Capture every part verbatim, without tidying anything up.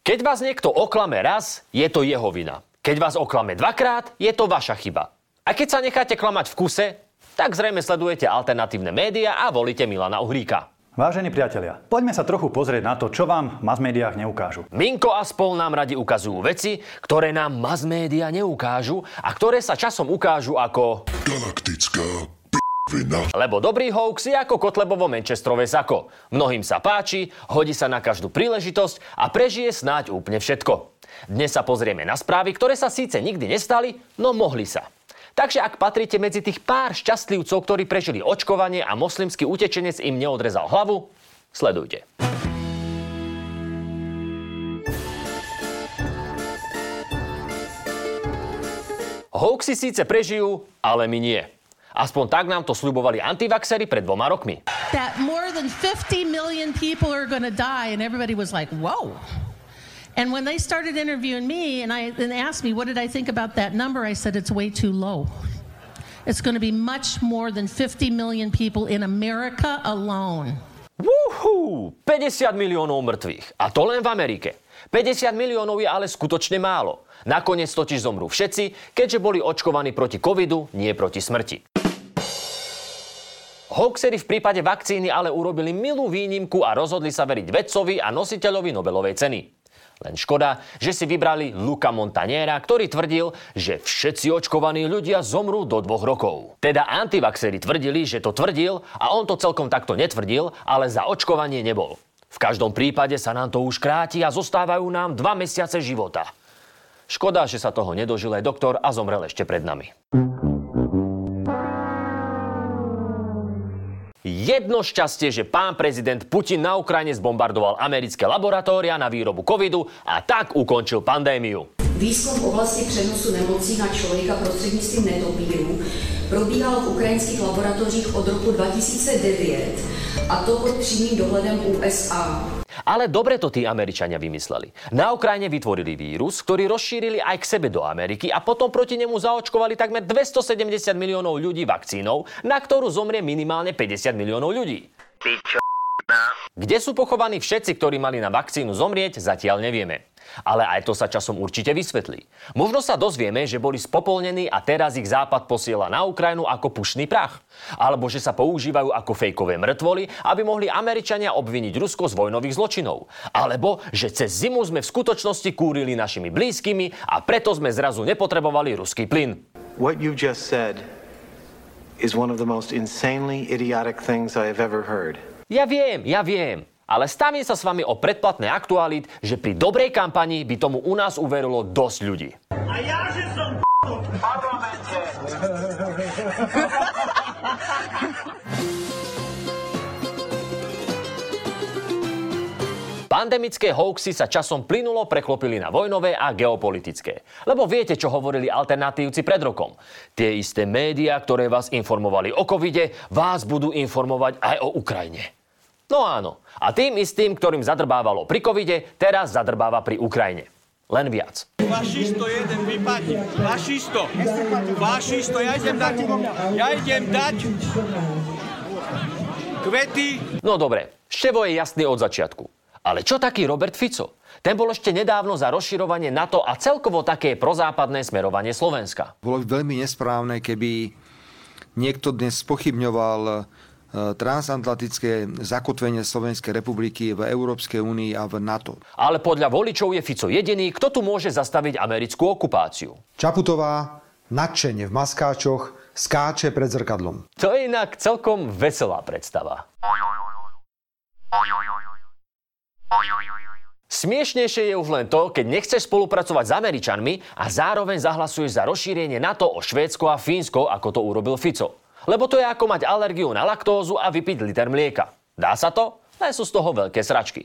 Keď vás niekto oklame raz, je to jeho vina. Keď vás oklame dvakrát, je to vaša chyba. A keď sa necháte klamať v kuse, tak zrejme sledujete alternatívne médiá a volíte Milana Uhríka. Vážení priatelia, poďme sa trochu pozrieť na to, čo vám masmédiách neukážu. Minko a spol nám radi ukazujú veci, ktoré nám masmédiá neukážu a ktoré sa časom ukážu ako galaktická p***vina. Lebo dobrý hoax je ako Kotlebovo Manchesterové sako. Mnohým sa páči, hodí sa na každú príležitosť a prežije snáď úplne všetko. Dnes sa pozrieme na správy, ktoré sa síce nikdy nestali, no mohli sa. Takže ak patríte medzi tých pár šťastlivcov, ktorí prežili očkovanie a moslimský utečenec im neodrezal hlavu, sledujte. Hoaxy síce prežijú, ale my nie. Aspoň tak nám to sľubovali antivaxery pred dvoma rokmi. That more than fifty million people are going to die and everybody was like, wow. And when they started interviewing me and I and asked me what did I think about that number, I said it's way too low. It's going to be much more than fifty million people in America alone. Woohoo! päťdesiat miliónov mŕtvych. A to len v Amerike. päťdesiat miliónov je ale skutočne málo. Nakoniec totiž zomrú všetci, keďže boli očkovaní proti covidu, nie proti smrti. Hoaxery v prípade vakcíny ale urobili milú výnimku a rozhodli sa veriť vedcovi a nositeľovi Nobelovej ceny. Len škoda, že si vybrali Luca Montaniera, ktorý tvrdil, že všetci očkovaní ľudia zomrú do dvoch rokov. Teda antivaxery tvrdili, že to tvrdil a on to celkom takto netvrdil, ale za očkovanie nebol. V každom prípade sa nám to už kráti a zostávajú nám dva mesiace života. Škoda, že sa toho nedožil aj doktor a zomrel ešte pred nami. Jedno šťastie, že pán prezident Putin na Ukrajine zbombardoval americké laboratória na výrobu covidu a tak ukončil pandémiu. Výskum v oblasti přenosu nemocí na človeka prostredníctvom netopírů probíhal v ukrajinských laboratóriích od roku dvetisícdeväť a to pod přímým dohledem ú es á. Ale dobre to tí Američania vymysleli. Na Ukrajine vytvorili vírus, ktorý rozšírili aj k sebe do Ameriky a potom proti nemu zaočkovali takmer dvestosedemdesiat miliónov ľudí vakcínou, na ktorú zomrie minimálne päťdesiat miliónov ľudí. Ty čo? Kde sú pochovaní všetci, ktorí mali na vakcínu zomrieť, zatiaľ nevieme. Ale aj to sa časom určite vysvetlí. Možno sa dozvieme, že boli spopolnení a teraz ich Západ posiela na Ukrajinu ako pušný prach. Alebo že sa používajú ako fejkové mŕtvoly, aby mohli Američania obviniť Rusko z vojnových zločinov. Alebo že cez zimu sme v skutočnosti kúrili našimi blízkymi a preto sme zrazu nepotrebovali ruský plyn. What you just said is one of the most insanely idiotic things I have ever heard. Ja viem, ja viem, ale stavím sa s vami o predplatné aktualít, že pri dobrej kampani by tomu u nás uverilo dosť ľudí. A ja, že som v parlamente. Pandemické hoaxy sa časom plynulo preklopili na vojnové a geopolitické. Lebo viete, čo hovorili alternatívci pred rokom. Tie isté médiá, ktoré vás informovali o covide, vás budú informovať aj o Ukrajine. No áno. A tým istým, ktorým zadrbávalo pri covide, teraz zadrbáva pri Ukrajine. Len viac. Fašisto jeden vypadni. Fašisto. Fašisto. Ja idem dať. Ja idem dať. Kvety. No dobre. Števo je jasný od začiatku. Ale čo taký Robert Fico? Ten bol ešte nedávno za rozširovanie NATO a celkovo také prozápadné smerovanie Slovenska. Bolo veľmi nesprávne, keby niekto dnes spochybňoval transatlantické zakotvenie Slovenskej republiky v Európskej únii a v NATO. Ale podľa voličov je Fico jediný, kto tu môže zastaviť americkú okupáciu. Čaputová nadšene v maskáčoch skáče pred zrkadlom. To je inak celkom veselá predstava. Smiešnejšie je už len to, keď nechceš spolupracovať s Američanmi a zároveň zahlasuješ za rozšírenie NATO o Švédsko a Fínsko, ako to urobil Fico. Lebo to je ako mať alergiu na laktózu a vypiť liter mlieka. Dá sa to? Len sú z toho veľké sračky.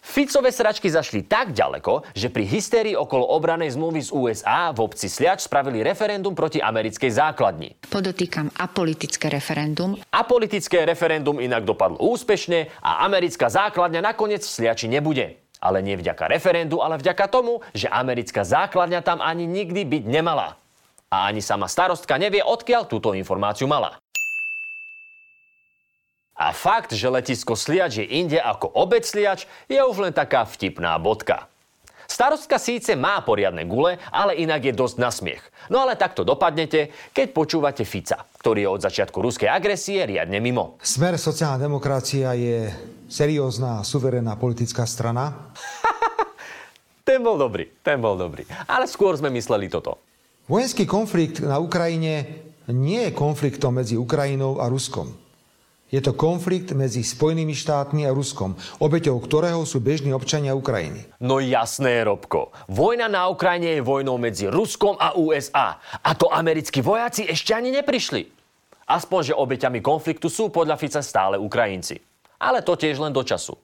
Ficove sračky zašli tak ďaleko, že pri hystérii okolo obranej zmluvy z ú es á v obci Sliač spravili referendum proti americkej základni. Podotýkam apolitické referendum. Apolitické referendum inak dopadlo úspešne a americká základňa nakoniec v Sliači nebude. Ale nie vďaka referendu, ale vďaka tomu, že americká základňa tam ani nikdy byť nemala. A ani sama starostka nevie, odkiaľ túto informáciu mala. A fakt, že letisko Sliač je inde ako obec Sliač, je už len taká vtipná bodka. Starostka síce má poriadne gule, ale inak je dosť na smiech. No ale takto dopadnete, keď počúvate Fica, ktorý je od začiatku ruskej agresie riadne mimo. Smer sociálna demokracia je seriózna, suverénna politická strana. Ten bol dobrý, ten bol dobrý. Ale skôr sme mysleli toto. Vojenský konflikt na Ukrajine nie je konfliktom medzi Ukrajinou a Ruskom. Je to konflikt medzi Spojenými štátmi a Ruskom, obeťou ktorého sú bežní občania Ukrajiny. No jasné, Robko. Vojna na Ukrajine je vojnou medzi Ruskom a ú es á. A to americkí vojaci ešte ani neprišli. Aspoň, že obeťami konfliktu sú podľa Fica stále Ukrajinci. Ale to tiež len do času.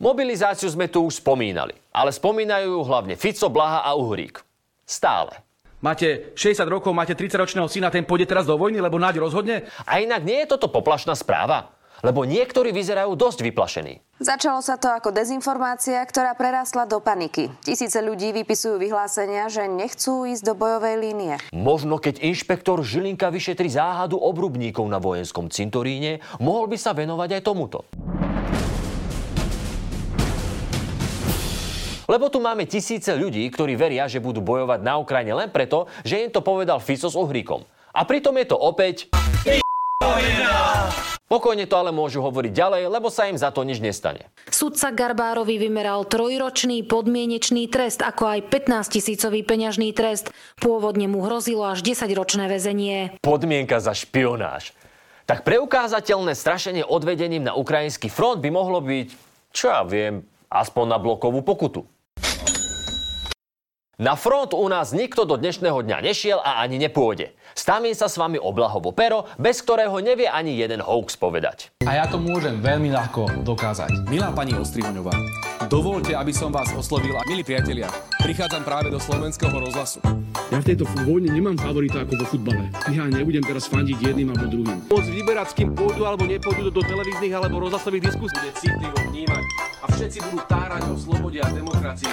Mobilizáciu sme tu už spomínali. Ale spomínajú ju hlavne Fico, Blaha a Uhrík. Stále. Máte šesťdesiat rokov, máte tridsaťročného syna, ten pôjde teraz do vojny, lebo náď rozhodne? A inak nie je toto poplašná správa, lebo niektorí vyzerajú dosť vyplašení. Začalo sa to ako dezinformácia, ktorá prerásla do paniky. Tisíce ľudí vypisujú vyhlásenia, že nechcú ísť do bojovej línie. Možno keď inšpektor Žilinka vyšetri záhadu obrubníkov na vojenskom cintoríne, mohol by sa venovať aj tomuto. Lebo tu máme tisíce ľudí, ktorí veria, že budú bojovať na Ukrajine len preto, že im to povedal Fico s Uhríkom. A pritom je to opäť... Pokojne to ale môžu hovoriť ďalej, lebo sa im za to nič nestane. Sudca Garbárovi vymeral trojročný podmienečný trest, ako aj pätnásťtisícový peňažný trest. Pôvodne mu hrozilo až desaťročné väzenie. Podmienka za špionáž. Tak preukázateľné strašenie odvedením na ukrajinský front by mohlo byť, čo ja viem, aspoň na blokovú pokutu. Na front u nás nikto do dnešného dňa nešiel a ani nepôjde. Stavím sa s vami o Blahovo pero, bez ktorého nevie ani jeden hoax povedať. A ja to môžem veľmi ľahko dokázať. Milá pani Ostrihoňová, dovoľte, aby som vás oslovil. Milí priatelia, prichádzam práve do slovenského rozhlasu. Ja v tejto vojne nemám favorita ako vo futbale. Ja nebudem teraz fandiť jedným alebo druhým. Môcť vyberať, s kým pôjdu alebo nepôjdu do televíznych alebo rozhlasových diskusí. Bude citlivo vnímať a všetci budú tárať o slobode a demokracii.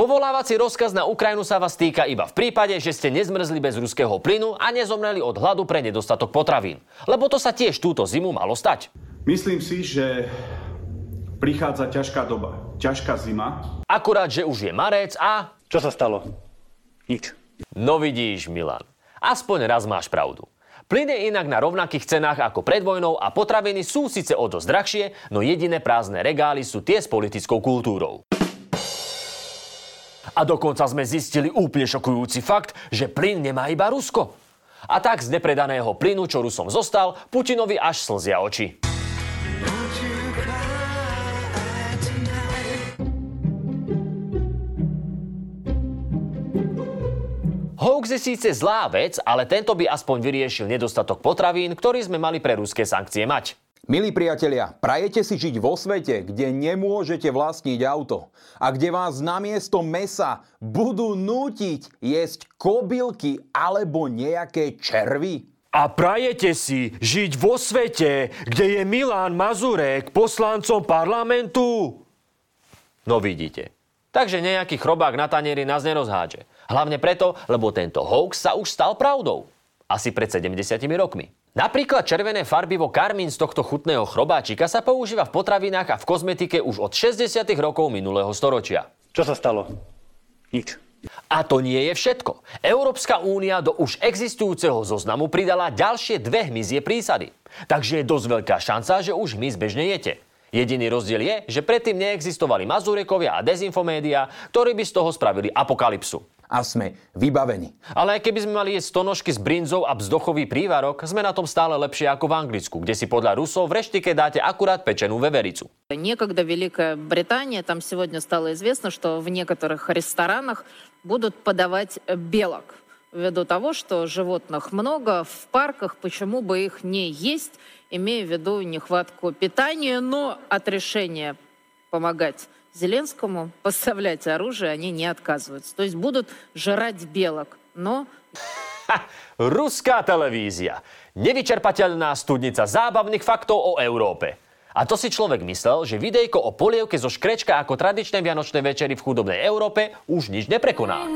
Povolávací rozkaz na Ukrajinu sa vás týka iba v prípade, že ste nezmrzli bez ruského plynu a nezomreli od hladu pre nedostatok potravín. Lebo to sa tiež túto zimu malo stať. Myslím si, že prichádza ťažká doba, ťažká zima. Akurát, že už je marec a... Čo sa stalo? Nič. No vidíš, Milan. Aspoň raz máš pravdu. Plyn je inak na rovnakých cenách ako pred vojnou a potraviny sú síce o dosť drahšie, no jediné prázdne regály sú tie s politickou kultúrou. A dokonca sme zistili úplne šokujúci fakt, že plyn nemá iba Rusko. A tak z nepredaného plynu, čo Rusom zostal, Putinovi až slzia oči. Hoax je síce zlá vec, ale tento by aspoň vyriešil nedostatok potravín, ktorý sme mali pre ruské sankcie mať. Milí priatelia, prajete si žiť vo svete, kde nemôžete vlastniť auto a kde vás namiesto mesa budú nútiť jesť kobylky alebo nejaké červy? A prajete si žiť vo svete, kde je Milan Mazurek poslancom parlamentu? No vidíte. Takže nejaký chrobák na tanieri nás nerozhádže. Hlavne preto, lebo tento hoax sa už stal pravdou. Asi pred sedemdesiatimi rokmi. Napríklad červené farbivo karmín z tohto chutného chrobáčika sa používa v potravinách a v kozmetike už od šesťdesiatych rokov minulého storočia. Čo sa stalo? Nič. A to nie je všetko. Európska únia do už existujúceho zoznamu pridala ďalšie dve hmyzie prísady. Takže je dosť veľká šanca, že už hmyz bežne jete. Jediný rozdiel je, že predtým neexistovali Mazurekovia a dezinfomédia, ktorí by z toho spravili apokalypsu. A sme vybavení. Ale aj keby sme mali jesť stonožky s brinzou a bzdochový prívarok, sme na tom stále lepšie ako v Anglicku, kde si podľa Rusov v reštike dáte akurát pečenú vevericu. Niekada Veľká Británia, tam сегодня стало известно, что в некоторых ресторанах будут подавать белок. Ввиду того, что животных много в парках, почему бы их не есть, имея в виду нехватку питания, но от решения помогать Зеленскому поставлять оружие они не отказываются. То есть будут жрать белок, но... Ha, ruská televízia. Nevyčerpateľná studnica zábavných faktov o Európe. A to si človek myslel, že videjko o polievke zo škrečka ako tradičné vianočné večery v chudobnej Európe už nič neprekoná.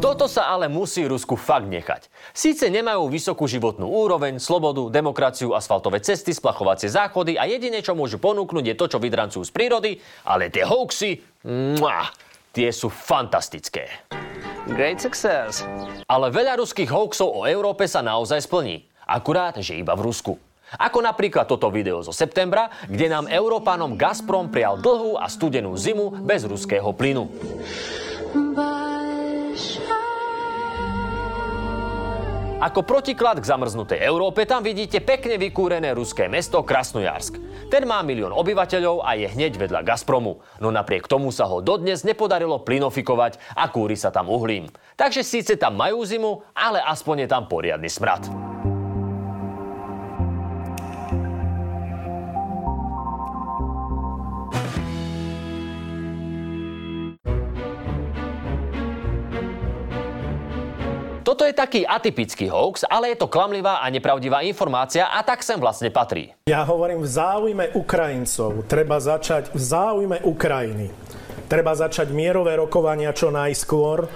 Toto sa ale musí Rusku fakt nechať. Síce nemajú vysokú životnú úroveň, slobodu, demokraciu, asfaltové cesty, splachovacie záchody a jediné, čo môžu ponúknuť, je to, čo vydrancujú z prírody, ale tie hoaxy, mua, tie sú fantastické. Great success. Ale veľa ruských hoaxov o Európe sa naozaj splní. Akurát, že iba v Rusku. Ako napríklad toto video zo septembra, kde nám Európanom Gazprom prial dlhú a studenú zimu bez ruského plynu. Ako protiklad k zamrznutej Európe tam vidíte pekne vykúrené ruské mesto Krasnojarsk. Ten má milión obyvateľov a je hneď vedľa Gazpromu. No napriek tomu sa ho dodnes nepodarilo plynofikovať a kúri sa tam uhlím. Takže síce tam majú zimu, ale aspoň je tam poriadny smrad. Toto je taký atypický hoax, ale je to klamlivá a nepravdivá informácia a tak sem vlastne patrí. Ja hovorím v záujme Ukrajincov. Treba začať v záujme Ukrajiny. Treba začať mierové rokovania čo najskôr.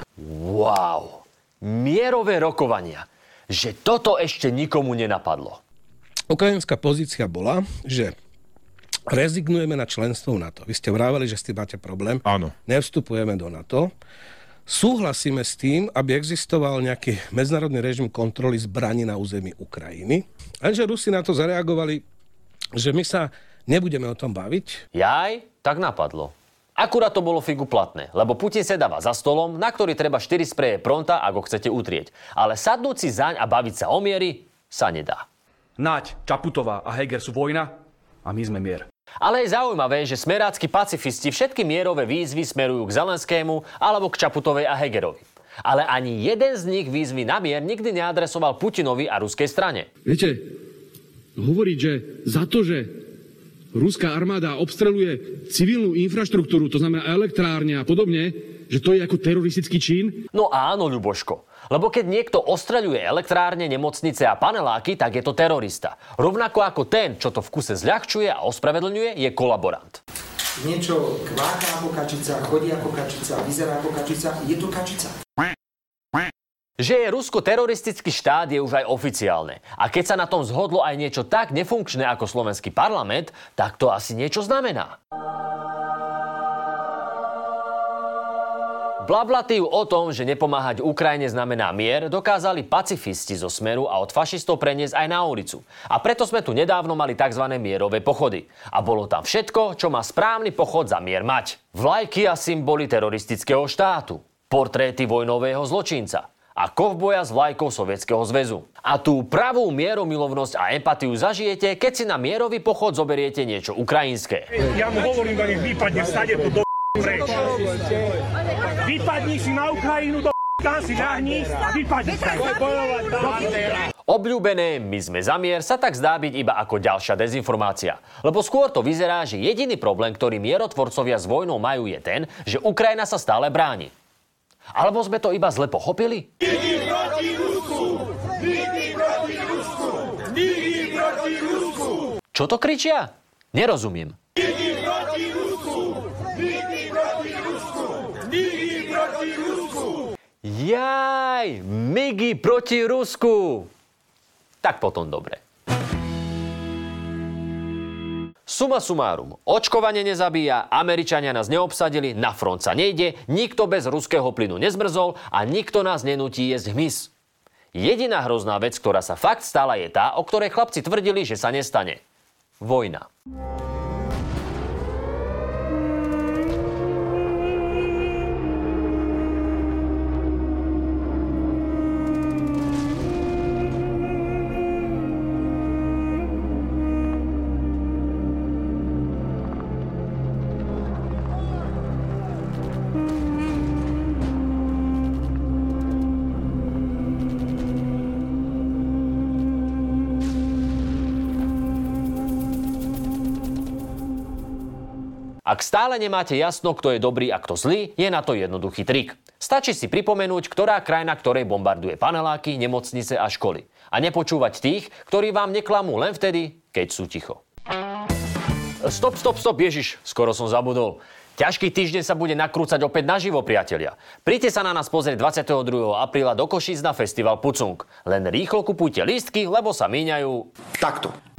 Wow, mierové rokovania. Že toto ešte nikomu nenapadlo. Ukrajinská pozícia bola, že rezignujeme na členstvo v NATO. Vy ste vraveli, že s tým máte problém. Áno. Nevstupujeme do NATO. Súhlasíme s tým, aby existoval nejaký medzinárodný režim kontroly zbraní na území Ukrajiny. Lenže Rusi na to zareagovali, že my sa nebudeme o tom baviť. Jaj, tak napadlo. Akurát to bolo figu platné, lebo Putin sa dáva za stolom, na ktorý treba štyri spreje Pronta, ako chcete utrieť. Ale sadnúť si zaň a baviť sa o miery sa nedá. Naď, Čaputová a Heger sú vojna a my sme mier. Ale je zaujímavé, že smeráckí pacifisti všetky mierové výzvy smerujú k Zelenskému alebo k Čaputovej a Hegerovi. Ale ani jeden z nich výzvy na mier nikdy neadresoval Putinovi a ruskej strane. Viete, hovoriť, že za to, že ruská armáda obstreluje civilnú infraštruktúru, to znamená elektrárne a podobne, že to je ako teroristický čin? No áno, Ľuboško. Lebo keď niekto ostreľuje elektrárne, nemocnice a paneláky, tak je to terorista. Rovnako ako ten, čo to v kuse zľahčuje a ospravedlňuje, je kolaborant. Niečo kváka ako kačica, chodí ako kačica, vyzerá ako kačica, je to kačica. Že je Rusko teroristický štát, je už aj oficiálne. A keď sa na tom zhodlo aj niečo tak nefunkčné ako slovenský parlament, tak to asi niečo znamená. Blablatív o tom, že nepomáhať Ukrajine znamená mier, dokázali pacifisti zo Smeru a od fašistov preniesť aj na ulicu. A preto sme tu nedávno mali tzv. Mierové pochody. A bolo tam všetko, čo má správny pochod za mier mať. Vlajky a symboly teroristického štátu, portréty vojnového zločinca a kovboja s vlajkou Sovietskeho zväzu. A tú pravú mieromilovnosť a empatiu zažijete, keď si na mierový pochod zoberiete niečo ukrajinské. Ja mu hovorím, že nech vypadne, vstane to do preč. Vypadni si na Ukrajinu, do tam si nahni a vypadni sa. Obľúbené my sme za mier sa tak zdá byť iba ako ďalšia dezinformácia. Lebo skôr to vyzerá, že jediný problém, ktorý mierotvorcovia s vojnou majú, je ten, že Ukrajina sa stále bráni. Alebo sme to iba zle pochopili? Nikdy proti Rusku! Nikdy proti Rusku! Nikdy proti Rusku! Čo to kričia? Nerozumiem. Nikdy proti Rusku! Nikdy proti Rusku! Nikdy proti Rusku! Jaj, Migi proti Rusku! Tak potom dobre. Suma sumárum, očkovanie nezabíja, Američania nás neobsadili, na front sa nejde, nikto bez ruského plynu nezmrzol a nikto nás nenutí jesť hmyz. Jediná hrozná vec, ktorá sa fakt stala, je tá, o ktorej chlapci tvrdili, že sa nestane. Vojna. Ak stále nemáte jasno, kto je dobrý a kto zlý, je na to jednoduchý trik. Stačí si pripomenúť, ktorá krajina, ktorej bombarduje paneláky, nemocnice a školy. A nepočúvať tých, ktorí vám neklamú len vtedy, keď sú ticho. Stop, stop, stop, Ježiš, skoro som zabudol. Ťažký týždeň sa bude nakrúcať opäť naživo, priatelia. Príďte sa na nás pozrieť dvadsiateho druhého apríla do Košíc na festival Pucung. Len rýchlo kupujte lístky, lebo sa míňajú... Takto.